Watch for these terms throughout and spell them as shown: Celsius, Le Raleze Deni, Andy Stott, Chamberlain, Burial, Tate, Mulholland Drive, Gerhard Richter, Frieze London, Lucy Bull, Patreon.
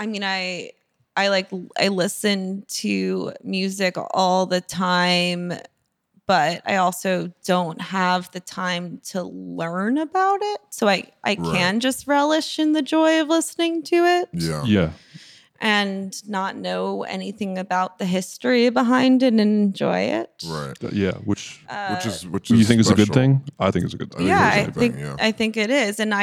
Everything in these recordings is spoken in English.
I mean, I listen to music all the time, but I also don't have the time to learn about it. So I can just relish in the joy of listening to it. Yeah. And not know anything about the history behind it and enjoy it. Right. Yeah. Which is you think is a good thing? I think it's a good thing. Yeah, I think it is. And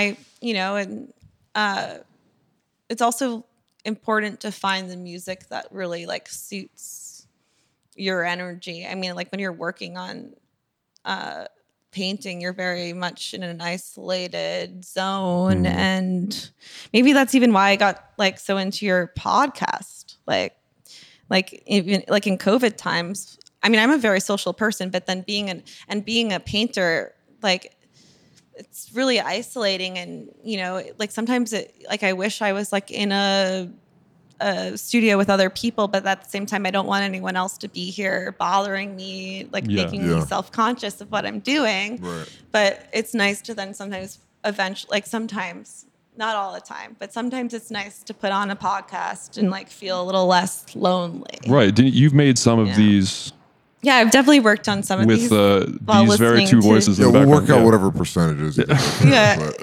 it's also important to find the music that really suits your energy. I mean, when you're working on painting, you're very much in an isolated zone. And maybe that's even why I got so into your podcast, even in COVID times. I mean, I'm a very social person, but then being a painter, it's really isolating. And, sometimes I wish I was in a studio with other people, but at the same time I don't want anyone else to be here bothering me, making me self-conscious of what I'm doing. Right. But it's nice to then sometimes eventually, sometimes, not all the time, but sometimes it's nice to put on a podcast and feel a little less lonely. Right. You've made some of these. Yeah, I've definitely worked on some of these. With these very two voices in the background. We'll work out whatever percentages. Yeah.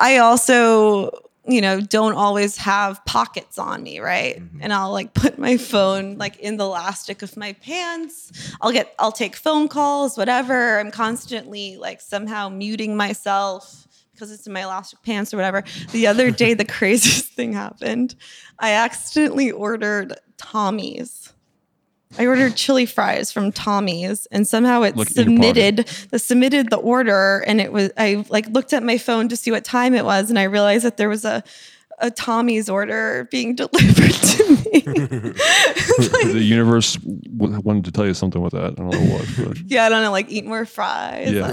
I also, don't always have pockets on me, right? Mm-hmm. And I'll put my phone in the elastic of my pants. I'll take phone calls, whatever. I'm constantly somehow muting myself because it's in my elastic pants or whatever. The other day, the craziest thing happened. I accidentally ordered Tommy's. I ordered chili fries from Tommy's, and somehow it submitted the order, and it was, I looked at my phone to see what time it was, and I realized that there was a Tommy's order being delivered to me. The universe wanted to tell you something with that. I don't know what. But. Yeah, I don't know. Eat more fries. Yeah.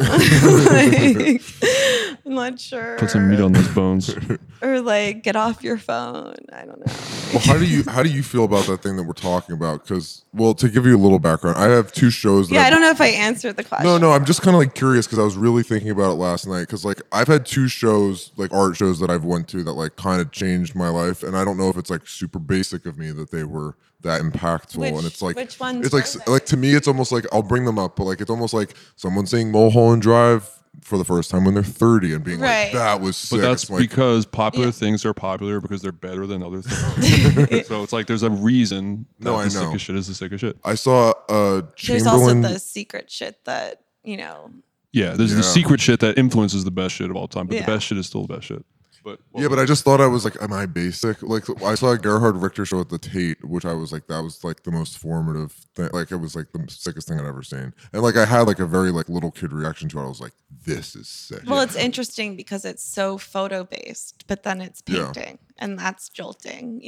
I'm not sure. Put some meat on those bones. Or get off your phone. I don't know. Well, how do you feel about that thing that we're talking about? Because, well, to give you a little background, I have two shows. I don't know if I answered the question. No. I'm just kind of curious because I was really thinking about it last night. Because I've had two shows, art shows that I've went to that kind of changed my life, and I don't know if it's super basic of me that they were that impactful. And it's which ones? It's to me, it's almost I'll bring them up, but it's almost someone seeing Mulholland Drive for the first time when they're 30 and being right. That was sick. But that's because popular things are popular because they're better than other things. So it's there's a reason that the sickest shit is the sickest shit. I saw Chamberlain. There's also the secret shit that, Yeah, there's the secret shit that influences the best shit of all time, but the best shit is still the best shit. But I just thought I was am I basic? I saw a Gerhard Richter show at the Tate, which I was that was the most formative thing. It was the sickest thing I'd ever seen. And I had a very little kid reaction to it. I was like, this is sick. Well, it's interesting because it's so photo based, but then it's painting and that's jolting,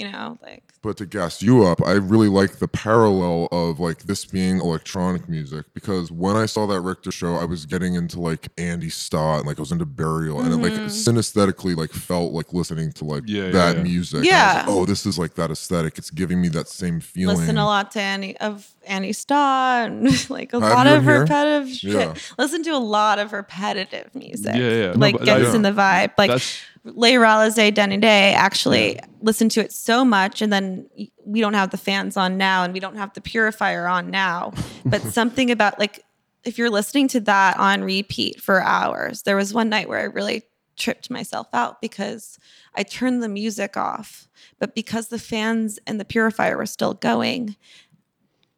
But to gas you up, I really like the parallel of this being electronic music, because when I saw that Richter show, I was getting into Andy Stott and I was into Burial, and it synesthetically felt like listening to that music. Yeah. I was this is that aesthetic. It's giving me that same feeling. Listen a lot to Annie Stott, and repetitive shit. Listen to a lot of repetitive music. Yeah. Gets in the vibe. Le Raleze Deni actually listened to it so much, and then we don't have the fans on now, and we don't have the purifier on now. But something about if you're listening to that on repeat for hours. There was one night where I really tripped myself out because I turned the music off, but because the fans and the purifier were still going,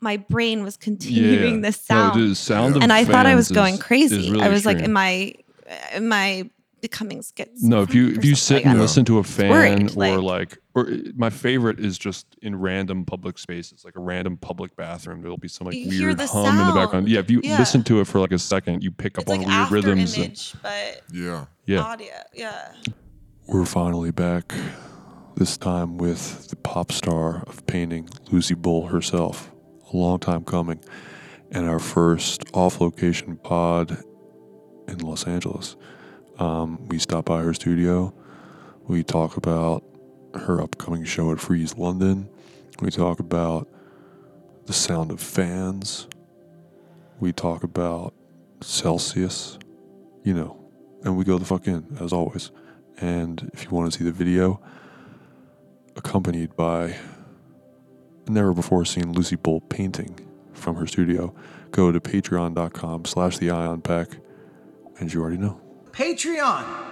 my brain was continuing the sound. No, the sound of and I thought I was going crazy. Really I was extreme. am I becoming schiz? No, if you sit and listen to a fan worried, or my favorite is just in random public spaces, a random public bathroom. There'll be some weird hum sound in the background. Yeah, if you listen to it for a second, you pick up on weird rhythms. Image, but audio. Yeah. We're finally back. This time with the pop star of painting, Lucy Bull herself. A long time coming, and our first off-location pod in Los Angeles. We stop by her studio. We talk about her upcoming show at Frieze London. We talk about the sound of fans. We talk about Celsius, and we go the fuck in, as always. And if you want to see the video, accompanied by a never-before-seen Lucy Bull painting from her studio, go to patreon.com/TheIonPack, and you already know. Patreon!